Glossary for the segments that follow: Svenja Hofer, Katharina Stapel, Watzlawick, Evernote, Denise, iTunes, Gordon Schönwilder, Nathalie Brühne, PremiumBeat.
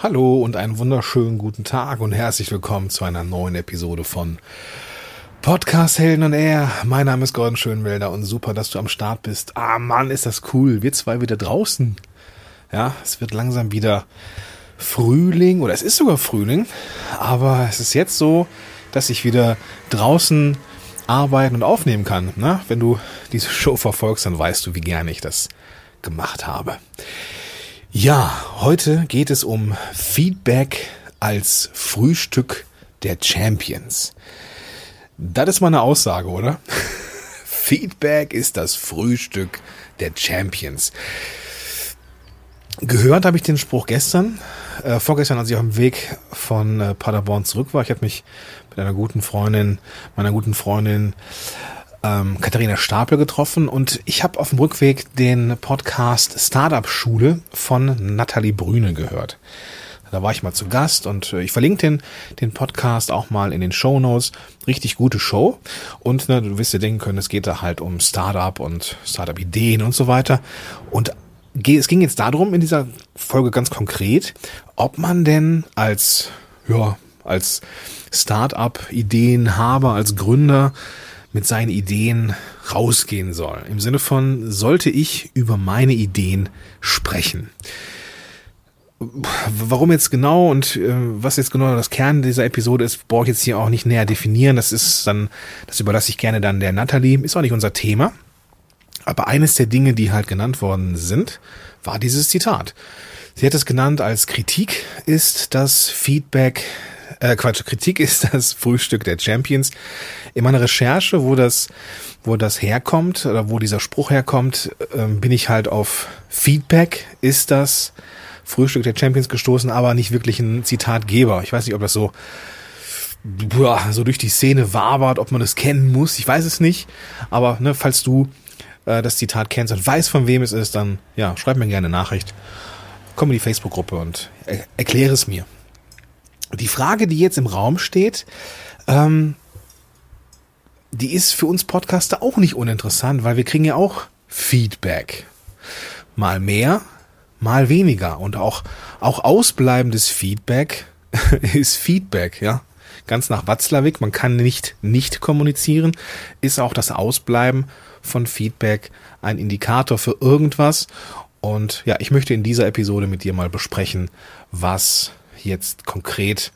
Hallo und einen wunderschönen guten Tag und herzlich willkommen zu einer neuen Episode von Podcast Helden und Air. Mein Name ist Gordon Schönwilder und super, dass du am Start bist. Ah Mann, ist das cool. Wir zwei wieder draußen. Ja, es wird langsam wieder Frühling oder es ist sogar Frühling, aber es ist jetzt so, dass ich wieder draußen arbeiten und aufnehmen kann. Na, wenn du diese Show verfolgst, dann weißt du, wie gerne ich das gemacht habe. Ja, heute geht es um Feedback als Frühstück der Champions. Das ist mal eine Aussage, oder? Feedback ist das Frühstück der Champions. Gehört habe ich den Spruch gestern, vorgestern, als ich auf dem Weg von Paderborn zurück war. Ich habe mich mit einer guten Freundin, Katharina Stapel getroffen und ich habe auf dem Rückweg den Podcast Startup-Schule von Nathalie Brühne gehört. Da war ich mal zu Gast und ich verlinke den Podcast auch mal in den Shownotes. Richtig gute Show und ne, du wirst dir denken können, es geht da halt um Startup und Startup-Ideen und so weiter. Und es ging jetzt darum in dieser Folge ganz konkret, ob man denn als Startup-Ideenhaber, als Gründer mit seinen Ideen rausgehen soll. Im Sinne von, sollte ich über meine Ideen sprechen? Warum jetzt genau und was jetzt genau das Kern dieser Episode ist, brauche ich jetzt hier auch nicht näher definieren. Das überlasse ich gerne dann der Nathalie. Ist auch nicht unser Thema. Aber eines der Dinge, die halt genannt worden sind, war dieses Zitat. Sie hat es genannt als Kritik ist das Frühstück der Champions. In meiner Recherche, wo das herkommt oder wo dieser Spruch herkommt, bin ich halt auf Feedback ist das Frühstück der Champions gestoßen, aber nicht wirklich ein Zitatgeber. Ich weiß nicht, ob das so durch die Szene wabert, ob man das kennen muss. Ich weiß es nicht. Aber ne, falls du das Zitat kennst und weißt, von wem es ist, dann ja, schreib mir gerne eine Nachricht. Komm in die Facebook-Gruppe und erkläre es mir. Die Frage, die jetzt im Raum steht, die ist für uns Podcaster auch nicht uninteressant, weil wir kriegen ja auch Feedback. Mal mehr, mal weniger. Und auch ausbleibendes Feedback ist Feedback, ja. Ganz nach Watzlawick, man kann nicht kommunizieren, ist auch das Ausbleiben von Feedback ein Indikator für irgendwas. Und ja, ich möchte in dieser Episode mit dir mal besprechen, was jetzt konkret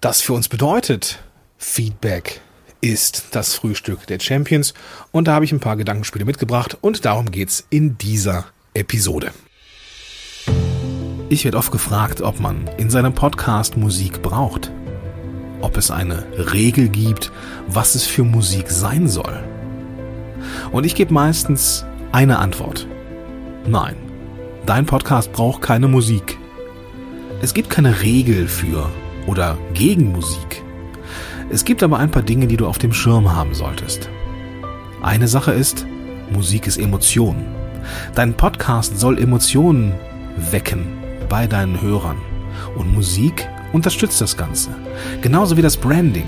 das für uns bedeutet. Feedback ist das Frühstück der Champions und da habe ich ein paar Gedankenspiele mitgebracht und darum geht's in dieser Episode. Ich werde oft gefragt, ob man in seinem Podcast Musik braucht, ob es eine Regel gibt, was es für Musik sein soll. Und ich gebe meistens eine Antwort. Nein, dein Podcast braucht keine Musik. Es gibt keine Regel für oder gegen Musik. Es gibt aber ein paar Dinge, die du auf dem Schirm haben solltest. Eine Sache ist, Musik ist Emotion. Dein Podcast soll Emotionen wecken bei deinen Hörern. Und Musik unterstützt das Ganze. Genauso wie das Branding.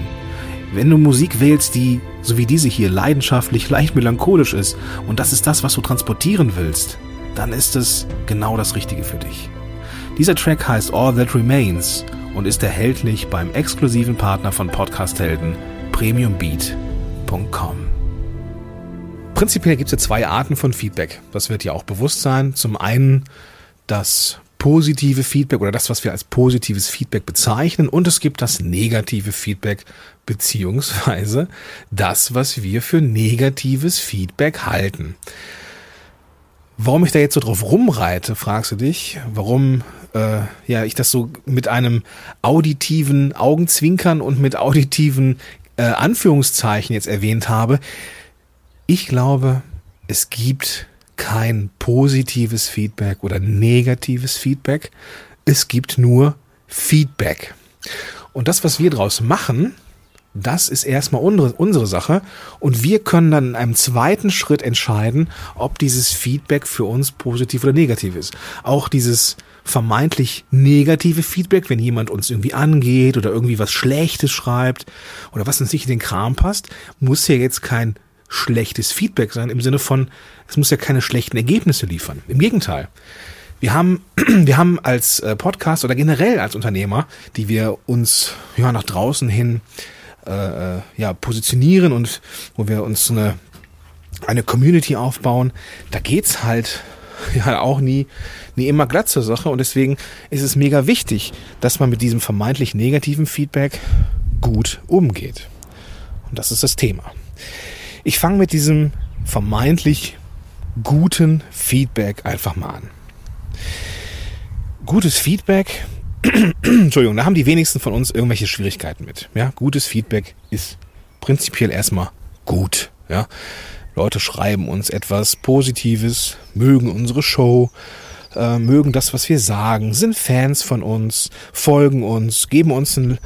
Wenn du Musik wählst, die, so wie diese hier, leidenschaftlich, leicht melancholisch ist, und das ist das, was du transportieren willst, dann ist es genau das Richtige für dich. Dieser Track heißt All That Remains und ist erhältlich beim exklusiven Partner von Podcast-Helden, PremiumBeat.com. Prinzipiell gibt es ja zwei Arten von Feedback. Das wird dir auch bewusst sein. Zum einen das positive Feedback oder das, was wir als positives Feedback bezeichnen. Und es gibt das negative Feedback beziehungsweise das, was wir für negatives Feedback halten. Warum ich da jetzt so drauf rumreite, fragst du dich, warum ich das so mit einem auditiven Augenzwinkern und mit auditiven Anführungszeichen jetzt erwähnt habe. Ich glaube, es gibt kein positives Feedback oder negatives Feedback. Es gibt nur Feedback. Und das, was wir draus machen, das ist erstmal unsere Sache und wir können dann in einem zweiten Schritt entscheiden, ob dieses Feedback für uns positiv oder negativ ist. Auch dieses vermeintlich negative Feedback, wenn jemand uns irgendwie angeht oder irgendwie was Schlechtes schreibt oder was uns nicht in den Kram passt, muss ja jetzt kein schlechtes Feedback sein im Sinne von, es muss ja keine schlechten Ergebnisse liefern. Im Gegenteil, Wir haben als Podcast oder generell als Unternehmer, die wir uns ja nach draußen hin ja positionieren und wo wir uns eine Community aufbauen, da geht's halt ja auch nie immer glatt zur Sache, und deswegen ist es mega wichtig, dass man mit diesem vermeintlich negativen Feedback gut umgeht. Und das ist das Thema. Ich fange mit diesem vermeintlich guten Feedback einfach mal an. Gutes Feedback, Entschuldigung, da haben die wenigsten von uns irgendwelche Schwierigkeiten mit. Ja, gutes Feedback ist prinzipiell erstmal gut. Ja, Leute schreiben uns etwas Positives, mögen unsere Show, mögen das, was wir sagen, sind Fans von uns, folgen uns, geben uns ein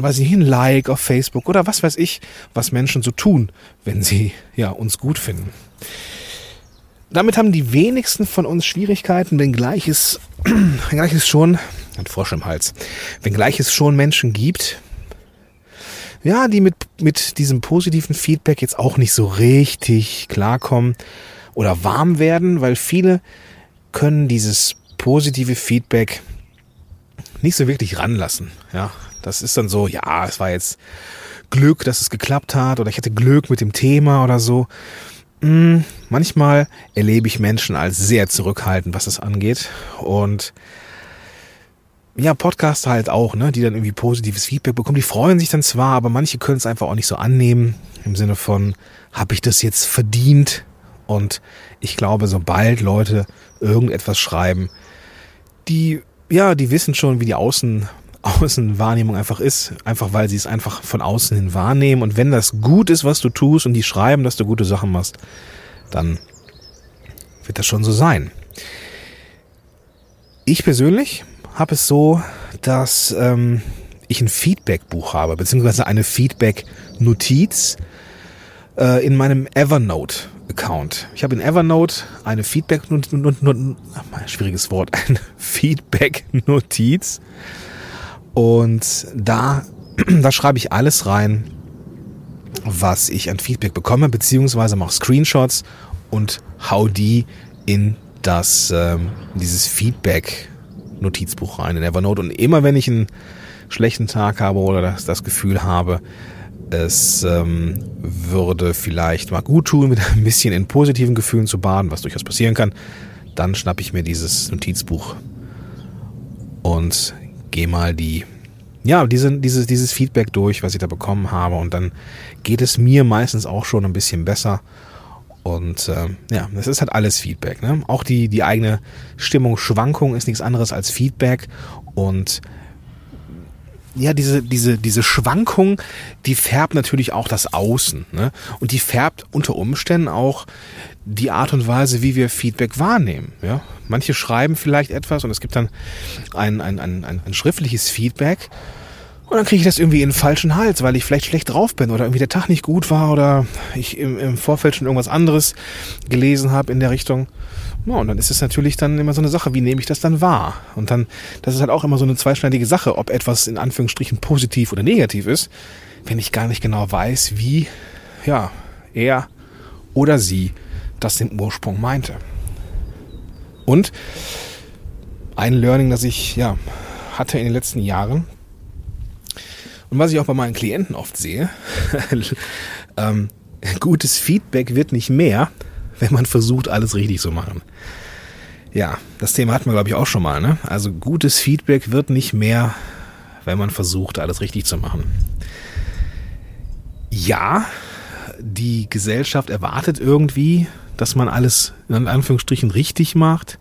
Like auf Facebook oder was weiß ich, was Menschen so tun, wenn sie ja uns gut finden. Damit haben die wenigsten von uns Schwierigkeiten, wenngleich es schon Menschen gibt, ja, die mit diesem positiven Feedback jetzt auch nicht so richtig klarkommen oder warm werden, weil viele können dieses positive Feedback nicht so wirklich ranlassen. Ja, das ist dann so, ja, es war jetzt Glück, dass es geklappt hat, oder ich hatte Glück mit dem Thema oder so. Manchmal erlebe ich Menschen als sehr zurückhaltend, was es angeht, und ja, Podcaster halt auch, ne, die dann irgendwie positives Feedback bekommen, die freuen sich dann zwar, aber manche können es einfach auch nicht so annehmen, im Sinne von, habe ich das jetzt verdient? Und ich glaube, sobald Leute irgendetwas schreiben, die wissen schon, wie die Außenwahrnehmung einfach ist, einfach weil sie es einfach von außen hin wahrnehmen, und wenn das gut ist, was du tust, und die schreiben, dass du gute Sachen machst, dann wird das schon so sein. Ich persönlich habe es so, dass ich ein Feedback-Buch habe, beziehungsweise eine Feedback-Notiz in meinem Evernote-Account. Ich habe in Evernote eine Feedback-Notiz. Und da schreibe ich alles rein, was ich an Feedback bekomme, beziehungsweise mache Screenshots und hau die in dieses Feedback-Notizbuch rein, in Evernote. Und immer wenn ich einen schlechten Tag habe oder das Gefühl habe, es würde vielleicht mal gut tun, mit ein bisschen in positiven Gefühlen zu baden, was durchaus passieren kann, dann schnappe ich mir dieses Notizbuch und gehe mal dieses Feedback durch, was ich da bekommen habe, und dann geht es mir meistens auch schon ein bisschen besser. Und das ist halt alles Feedback, ne? Auch die eigene Stimmungsschwankung ist nichts anderes als Feedback, und ja, diese Schwankung, die färbt natürlich auch das Außen, ne? Und die färbt unter Umständen auch die Art und Weise, wie wir Feedback wahrnehmen, ja? Manche schreiben vielleicht etwas und es gibt dann ein schriftliches Feedback, und dann kriege ich das irgendwie in den falschen Hals, weil ich vielleicht schlecht drauf bin oder irgendwie der Tag nicht gut war oder ich im Vorfeld schon irgendwas anderes gelesen habe in der Richtung. Ja, und dann ist es natürlich dann immer so eine Sache, wie nehme ich das dann wahr? Und dann, das ist halt auch immer so eine zweischneidige Sache, ob etwas in Anführungsstrichen positiv oder negativ ist, wenn ich gar nicht genau weiß, wie ja er oder sie das im Ursprung meinte. Und ein Learning, das ich ja hatte in den letzten Jahren und was ich auch bei meinen Klienten oft sehe, gutes Feedback wird nicht mehr, wenn man versucht, alles richtig zu machen. Ja, das Thema hatten wir, glaube ich, auch schon mal, ne? Also gutes Feedback wird nicht mehr, wenn man versucht, alles richtig zu machen. Ja, die Gesellschaft erwartet irgendwie, dass man alles in Anführungsstrichen richtig macht.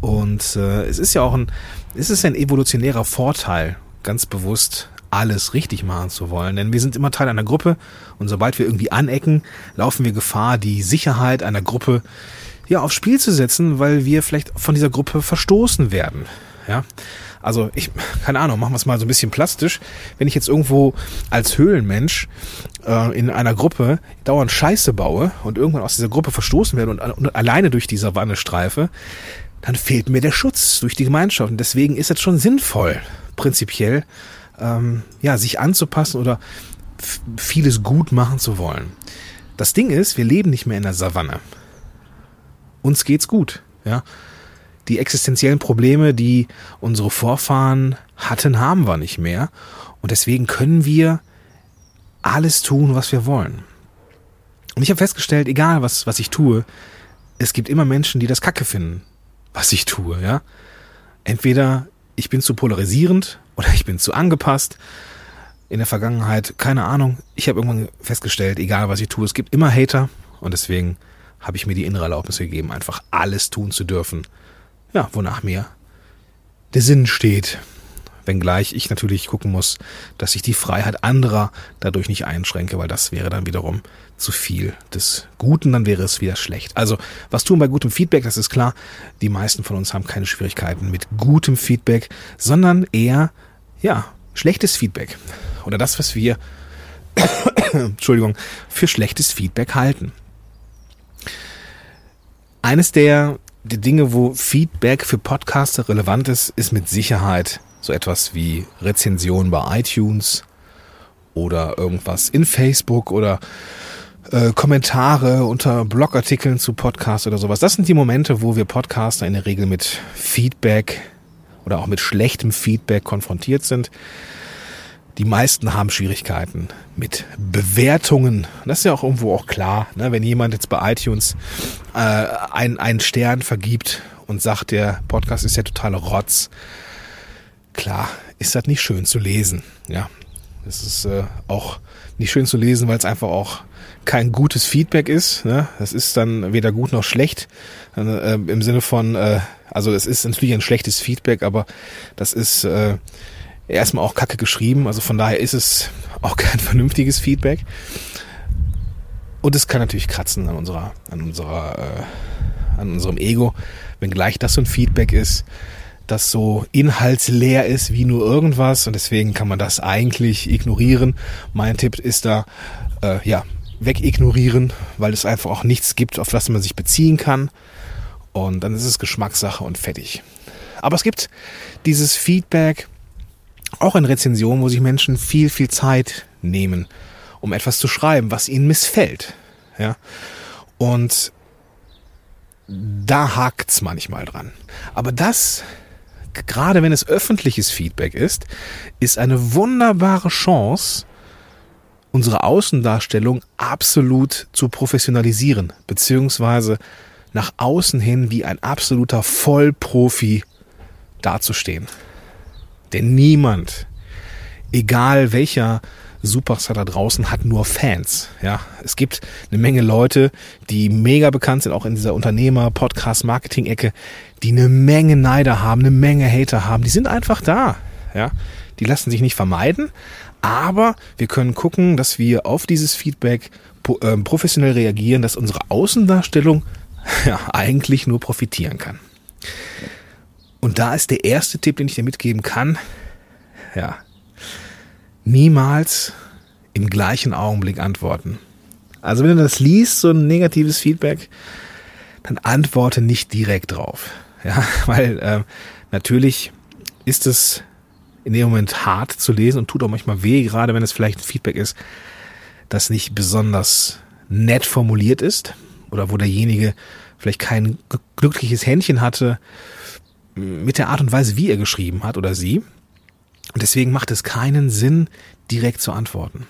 Und es ist ein evolutionärer Vorteil, ganz bewusst alles richtig machen zu wollen. Denn wir sind immer Teil einer Gruppe, und sobald wir irgendwie anecken, laufen wir Gefahr, die Sicherheit einer Gruppe ja aufs Spiel zu setzen, weil wir vielleicht von dieser Gruppe verstoßen werden. Ja, also keine Ahnung, machen wir es mal so ein bisschen plastisch. Wenn ich jetzt irgendwo als Höhlenmensch in einer Gruppe dauernd Scheiße baue und irgendwann aus dieser Gruppe verstoßen werde und alleine durch die Savanne streife, dann fehlt mir der Schutz durch die Gemeinschaft. Und deswegen ist es schon sinnvoll, prinzipiell sich anzupassen oder vieles gut machen zu wollen. Das Ding ist, wir leben nicht mehr in der Savanne. Uns geht's gut, ja. die existenziellen Probleme, die unsere Vorfahren hatten, haben wir nicht mehr. Und deswegen können wir alles tun, was wir wollen. Und ich habe festgestellt, egal was ich tue, es gibt immer Menschen, die das Kacke finden, was ich tue, ja. Entweder ich bin zu polarisierend oder ich bin zu angepasst. In der Vergangenheit, keine Ahnung. Ich habe irgendwann festgestellt, egal was ich tue, es gibt immer Hater. Und deswegen habe ich mir die innere Erlaubnis gegeben, einfach alles tun zu dürfen. Ja, wonach mir der Sinn steht. Wenngleich ich natürlich gucken muss, dass ich die Freiheit anderer dadurch nicht einschränke, weil das wäre dann wiederum zu viel des Guten, dann wäre es wieder schlecht. Also, was tun bei gutem Feedback, das ist klar. Die meisten von uns haben keine Schwierigkeiten mit gutem Feedback, sondern eher, ja, schlechtes Feedback. Oder das, was wir, Entschuldigung, für schlechtes Feedback halten. Eines der Dinge, wo Feedback für Podcaster relevant ist, ist mit Sicherheit so etwas wie Rezensionen bei iTunes oder irgendwas in Facebook oder Kommentare unter Blogartikeln zu Podcasts oder sowas. Das sind die Momente, wo wir Podcaster in der Regel mit Feedback oder auch mit schlechtem Feedback konfrontiert sind. Die meisten haben Schwierigkeiten mit Bewertungen. Das ist ja auch irgendwo auch klar, ne? Wenn jemand jetzt bei iTunes einen Stern vergibt und sagt, der Podcast ist ja totaler Rotz. Klar, ist das nicht schön zu lesen. Ja, das ist auch nicht schön zu lesen, weil es einfach auch kein gutes Feedback ist. Ne? Das ist dann weder gut noch schlecht im Sinne von, also es ist natürlich ein schlechtes Feedback, aber das ist erstmal auch kacke geschrieben. Also von daher ist es auch kein vernünftiges Feedback. Und es kann natürlich kratzen an unserem Ego, wenngleich das so ein Feedback ist, das so inhaltsleer ist wie nur irgendwas, und deswegen kann man das eigentlich ignorieren. Mein Tipp ist da, wegignorieren, weil es einfach auch nichts gibt, auf das man sich beziehen kann, und dann ist es Geschmackssache und fertig. Aber es gibt dieses Feedback auch in Rezensionen, wo sich Menschen viel, viel Zeit nehmen, um etwas zu schreiben, was ihnen missfällt. Ja? Und da hakt's manchmal dran. Aber das, gerade wenn es öffentliches Feedback ist, ist eine wunderbare Chance, unsere Außendarstellung absolut zu professionalisieren, beziehungsweise nach außen hin wie ein absoluter Vollprofi dazustehen. Denn niemand, egal welcher Superstar da draußen, hat nur Fans. Ja, es gibt eine Menge Leute, die mega bekannt sind, auch in dieser Unternehmer-Podcast-Marketing-Ecke, die eine Menge Neider haben, eine Menge Hater haben. Die sind einfach da. Ja, die lassen sich nicht vermeiden. Aber wir können gucken, dass wir auf dieses Feedback professionell reagieren, dass unsere Außendarstellung ja eigentlich nur profitieren kann. Und da ist der erste Tipp, den ich dir mitgeben kann. Ja, niemals im gleichen Augenblick antworten. Also wenn du das liest, so ein negatives Feedback, dann antworte nicht direkt drauf. Ja, weil natürlich ist es in dem Moment hart zu lesen und tut auch manchmal weh, gerade wenn es vielleicht ein Feedback ist, das nicht besonders nett formuliert ist oder wo derjenige vielleicht kein glückliches Händchen hatte mit der Art und Weise, wie er geschrieben hat oder sie. Und deswegen macht es keinen Sinn, direkt zu antworten.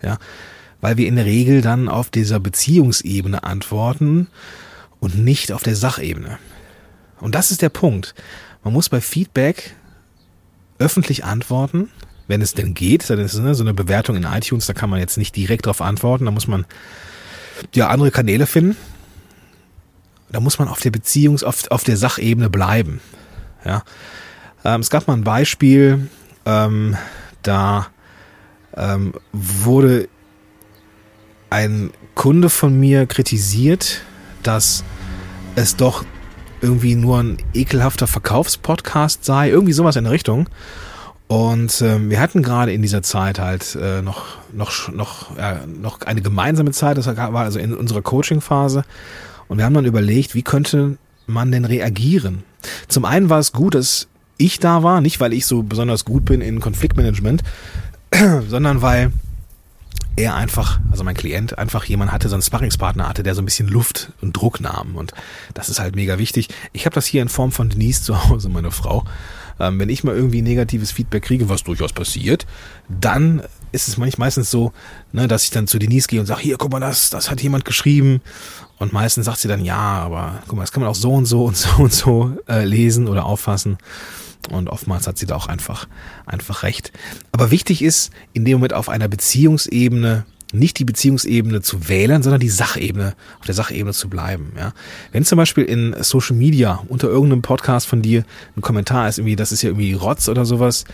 Ja, weil wir in der Regel dann auf dieser Beziehungsebene antworten und nicht auf der Sachebene. Und das ist der Punkt. Man muss bei Feedback öffentlich antworten, wenn es denn geht. Das ist so eine Bewertung in iTunes, da kann man jetzt nicht direkt drauf antworten. Da muss man ja andere Kanäle finden. Da muss man auf der auf der Sachebene bleiben. Ja. Es gab mal ein Beispiel, da wurde ein Kunde von mir kritisiert, dass es doch irgendwie nur ein ekelhafter Verkaufspodcast sei, irgendwie sowas in der Richtung. Und wir hatten gerade in dieser Zeit halt noch eine gemeinsame Zeit, das war also in unserer Coaching-Phase. Und wir haben dann überlegt, wie könnte man denn reagieren? Zum einen war es gut, dass ich da war, nicht weil ich so besonders gut bin in Konfliktmanagement, sondern weil er einfach, also mein Klient, einfach jemand hatte, so einen Sparringspartner hatte, der so ein bisschen Luft und Druck nahm. Und das ist halt mega wichtig. Ich habe das hier in Form von Denise zu Hause, meine Frau. Wenn ich mal irgendwie negatives Feedback kriege, was durchaus passiert, dann ist es meistens so, ne, dass ich dann zu Denise gehe und sage, hier, guck mal, das hat jemand geschrieben. Und meistens sagt sie dann, ja, aber guck mal, das kann man auch so und so und so und so lesen oder auffassen. Und oftmals hat sie da auch einfach recht. Aber wichtig ist, in dem Moment auf einer Beziehungsebene, nicht die Beziehungsebene zu wählen, sondern die Sachebene, auf der Sachebene zu bleiben. Ja. Wenn zum Beispiel in Social Media unter irgendeinem Podcast von dir ein Kommentar ist, irgendwie, das ist ja irgendwie Rotz oder sowas,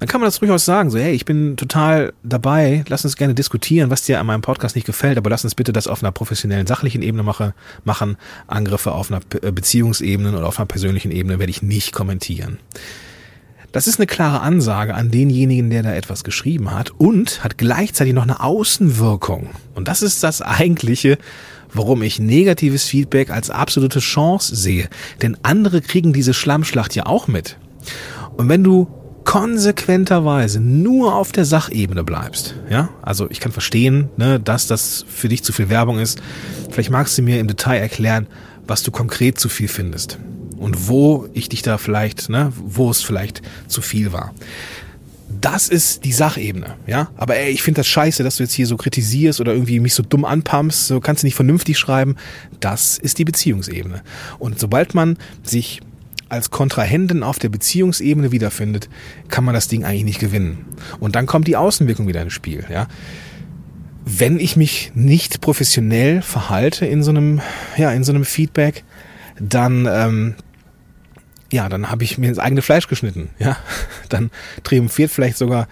dann kann man das durchaus sagen, so, hey, ich bin total dabei, lass uns gerne diskutieren, was dir an meinem Podcast nicht gefällt, aber lass uns bitte das auf einer professionellen, sachlichen Ebene machen. Angriffe auf einer Beziehungsebene oder auf einer persönlichen Ebene werde ich nicht kommentieren. Das ist eine klare Ansage an denjenigen, der da etwas geschrieben hat und hat gleichzeitig noch eine Außenwirkung. Und das ist das Eigentliche, warum ich negatives Feedback als absolute Chance sehe. Denn andere kriegen diese Schlammschlacht ja auch mit. Und wenn du konsequenterweise nur auf der Sachebene bleibst, ja, also ich kann verstehen, ne, dass das für dich zu viel Werbung ist. Vielleicht magst du mir im Detail erklären, was du konkret zu viel findest und wo ich dich da vielleicht, ne, wo es vielleicht zu viel war. Das ist die Sachebene, ja. Aber ey, ich finde das scheiße, dass du jetzt hier so kritisierst oder irgendwie mich so dumm anpumpst, so kannst du nicht vernünftig schreiben. Das ist die Beziehungsebene. Und sobald man sich als Kontrahenten auf der Beziehungsebene wiederfindet, kann man das Ding eigentlich nicht gewinnen. Und dann kommt die Außenwirkung wieder ins Spiel. Ja? Wenn ich mich nicht professionell verhalte in so einem Feedback, dann habe ich mir ins eigene Fleisch geschnitten. Ja? Dann triumphiert vielleicht sogar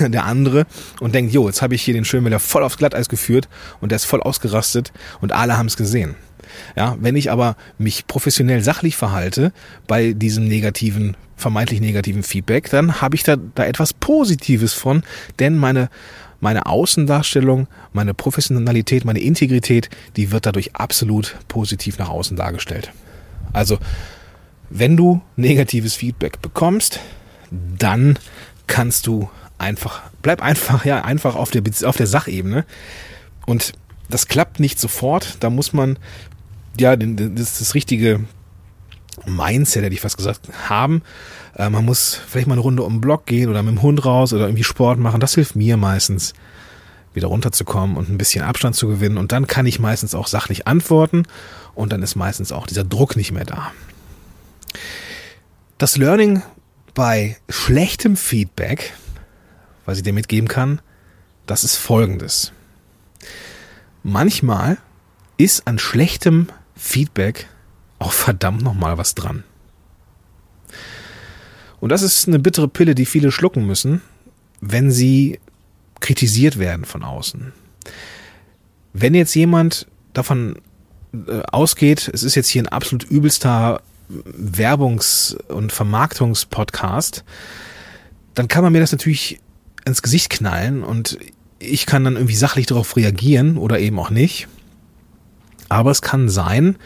der andere und denkt, jo, jetzt habe ich hier den Schönwilder voll aufs Glatteis geführt und der ist voll ausgerastet und alle haben es gesehen. Ja, wenn ich aber mich professionell sachlich verhalte bei diesem vermeintlich negativen Feedback, dann habe ich da etwas Positives von, denn meine Außendarstellung, meine Professionalität, meine Integrität, die wird dadurch absolut positiv nach außen dargestellt. Also, wenn du negatives Feedback bekommst, dann kannst du bleib einfach auf der Sachebene, und das klappt nicht sofort, da muss man ja das richtige Mindset, hätte ich fast gesagt, haben. Man muss vielleicht mal eine Runde um den Block gehen oder mit dem Hund raus oder irgendwie Sport machen. Das hilft mir meistens, wieder runterzukommen und ein bisschen Abstand zu gewinnen. Und dann kann ich meistens auch sachlich antworten und dann ist meistens auch dieser Druck nicht mehr da. Das Learning bei schlechtem Feedback, was ich dir mitgeben kann, das ist folgendes. Manchmal ist an schlechtem Feedback auch verdammt nochmal was dran. Und das ist eine bittere Pille, die viele schlucken müssen, wenn sie kritisiert werden von außen. Wenn jetzt jemand davon ausgeht, es ist jetzt hier ein absolut übelster Werbungs- und Vermarktungspodcast, dann kann man mir das natürlich ins Gesicht knallen und ich kann dann irgendwie sachlich darauf reagieren oder eben auch nicht. Aber es kann sein,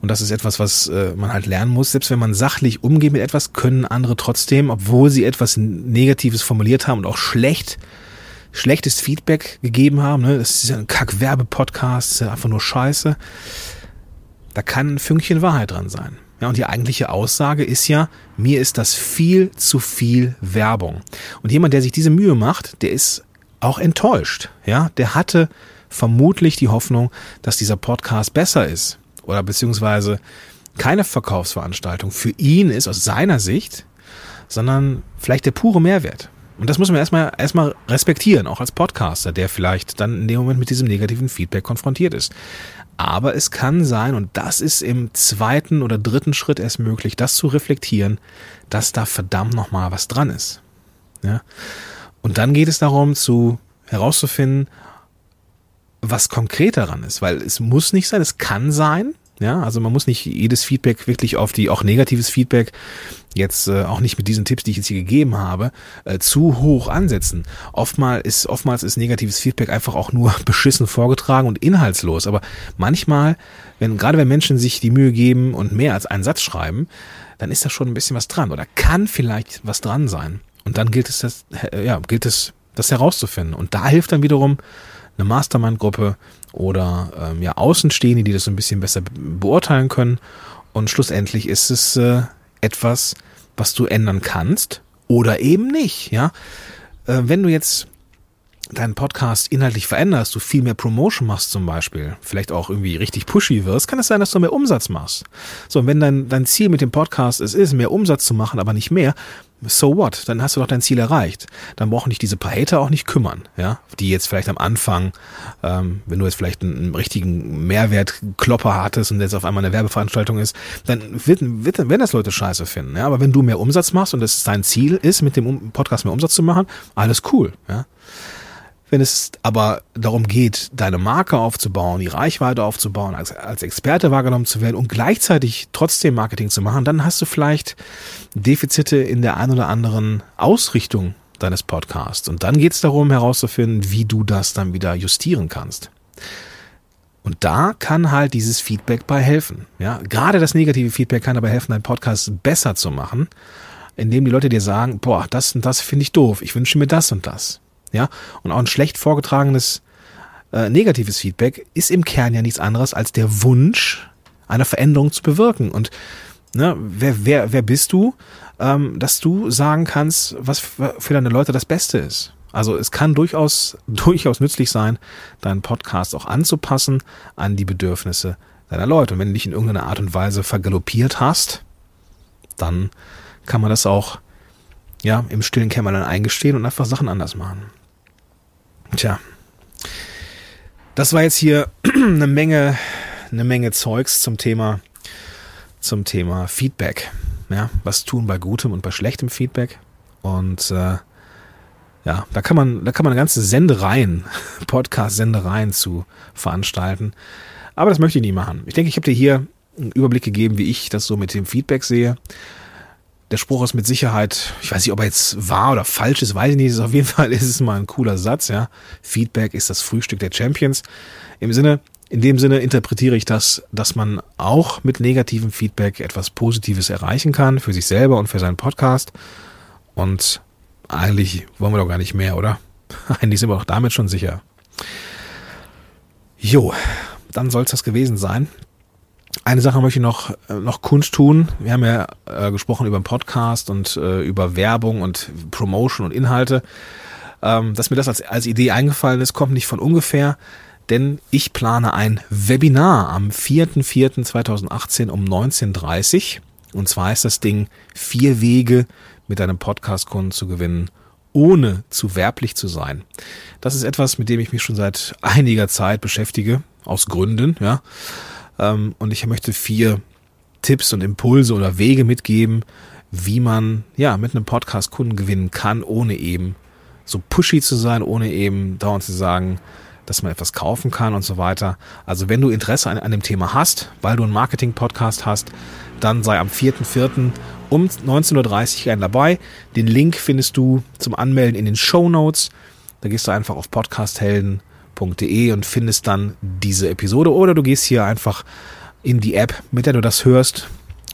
und das ist etwas, was man halt lernen muss, selbst wenn man sachlich umgeht mit etwas, können andere trotzdem, obwohl sie etwas Negatives formuliert haben und auch schlechtes Feedback gegeben haben, ne? Das ist ja ein Kack-Werbe-Podcast, ist ja einfach nur Scheiße. Da kann ein Fünkchen Wahrheit dran sein. Ja, und die eigentliche Aussage ist ja, mir ist das viel zu viel Werbung. Und jemand, der sich diese Mühe macht, der ist auch enttäuscht, ja, der hatte vermutlich die Hoffnung, dass dieser Podcast besser ist oder beziehungsweise keine Verkaufsveranstaltung für ihn ist aus seiner Sicht, sondern vielleicht der pure Mehrwert. Und das muss man erstmal respektieren, auch als Podcaster, der vielleicht dann in dem Moment mit diesem negativen Feedback konfrontiert ist. Aber es kann sein, und das ist im zweiten oder dritten Schritt erst möglich, das zu reflektieren, dass da verdammt nochmal was dran ist, ja. Und dann geht es darum, herauszufinden, was konkret daran ist, weil es muss nicht sein, es kann sein, ja, also man muss nicht jedes Feedback wirklich auch negatives Feedback, jetzt auch nicht mit diesen Tipps, die ich jetzt hier gegeben habe, zu hoch ansetzen. Oftmals ist negatives Feedback einfach auch nur beschissen vorgetragen und inhaltslos, aber manchmal, gerade wenn Menschen sich die Mühe geben und mehr als einen Satz schreiben, dann ist da schon ein bisschen was dran oder kann vielleicht was dran sein. Und dann gilt es das herauszufinden. Und da hilft dann wiederum eine Mastermind-Gruppe oder ja, Außenstehende, die das so ein bisschen besser beurteilen können. Und schlussendlich ist es etwas, was du ändern kannst oder eben nicht. Ja? Wenn du jetzt deinen Podcast inhaltlich veränderst, du viel mehr Promotion machst zum Beispiel, vielleicht auch irgendwie richtig pushy wirst, kann es sein, dass du mehr Umsatz machst. So, und wenn dein Ziel mit dem Podcast es ist, mehr Umsatz zu machen, aber nicht mehr, so what? Dann hast du doch dein Ziel erreicht. Dann brauchen dich diese paar Hater auch nicht kümmern, ja, die jetzt vielleicht am Anfang, wenn du jetzt vielleicht einen richtigen Mehrwertklopper hattest und jetzt auf einmal eine Werbeveranstaltung ist, dann werden das Leute scheiße finden, ja, aber wenn du mehr Umsatz machst und das dein Ziel ist, mit dem Podcast mehr Umsatz zu machen, alles cool, ja. Wenn es aber darum geht, deine Marke aufzubauen, die Reichweite aufzubauen, als Experte wahrgenommen zu werden und gleichzeitig trotzdem Marketing zu machen, dann hast du vielleicht Defizite in der ein oder anderen Ausrichtung deines Podcasts. Und dann geht es darum, herauszufinden, wie du das dann wieder justieren kannst. Und da kann halt dieses Feedback bei helfen. Ja, gerade das negative Feedback kann dabei helfen, deinen Podcast besser zu machen, indem die Leute dir sagen, boah, das und das finde ich doof, ich wünsche mir das und das. Ja, und auch ein schlecht vorgetragenes negatives Feedback ist im Kern ja nichts anderes als der Wunsch, eine Veränderung zu bewirken. Und ne, wer bist du, dass du sagen kannst, was für deine Leute das Beste ist? Also es kann durchaus nützlich sein, deinen Podcast auch anzupassen an die Bedürfnisse deiner Leute. Und wenn du dich in irgendeiner Art und Weise vergaloppiert hast, dann kann man das auch ja, im stillen Kämmerlein eingestehen und einfach Sachen anders machen. Tja, das war jetzt hier eine Menge Zeugs zum Thema Feedback. Ja, was tun bei gutem und bei schlechtem Feedback. Und ja, da kann man ganze Sendereien, Podcast-Sendereien zu veranstalten. Aber das möchte ich nicht machen. Ich denke, ich habe dir hier einen Überblick gegeben, wie ich das so mit dem Feedback sehe. Der Spruch ist mit Sicherheit, ich weiß nicht, ob er jetzt wahr oder falsch ist, weiß ich nicht. Auf jeden Fall ist es mal ein cooler Satz, ja. Feedback ist das Frühstück der Champions. In dem Sinne interpretiere ich das, dass man auch mit negativem Feedback etwas Positives erreichen kann für sich selber und für seinen Podcast. Und eigentlich wollen wir doch gar nicht mehr, oder? Eigentlich sind wir doch damit schon sicher. Jo, dann soll es das gewesen sein. Eine Sache möchte ich noch kundtun. Wir haben ja gesprochen über einen Podcast und über Werbung und Promotion und Inhalte. Dass mir das als Idee eingefallen ist, kommt nicht von ungefähr, denn ich plane ein Webinar am 4.4.2018 um 19:30 Uhr. Und zwar ist das Ding 4 Wege, mit einem Podcast-Kunden zu gewinnen, ohne zu werblich zu sein. Das ist etwas, mit dem ich mich schon seit einiger Zeit beschäftige, aus Gründen, ja. Und ich möchte 4 Tipps und Impulse oder Wege mitgeben, wie man ja mit einem Podcast Kunden gewinnen kann, ohne eben so pushy zu sein, ohne eben dauernd zu sagen, dass man etwas kaufen kann und so weiter. Also wenn du Interesse an dem Thema hast, weil du einen Marketing-Podcast hast, dann sei am 4.4. um 19:30 Uhr gern dabei. Den Link findest du zum Anmelden in den Shownotes. Da gehst du einfach auf Podcasthelden.de und findest dann diese Episode, oder du gehst hier einfach in die App, mit der du das hörst,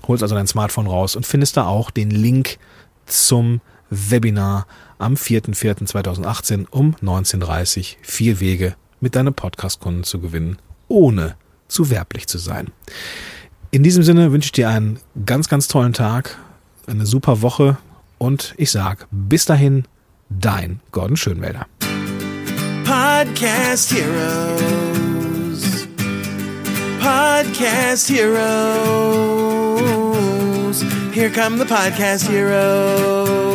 holst also dein Smartphone raus und findest da auch den Link zum Webinar am 4.4.2018 um 19:30 Uhr. 4 Wege, mit deinem Podcast-Kunden zu gewinnen, ohne zu werblich zu sein. In diesem Sinne wünsche ich dir einen ganz, ganz tollen Tag, eine super Woche und ich sage bis dahin, dein Gordon Schönwilder. Podcast heroes, here come the podcast heroes.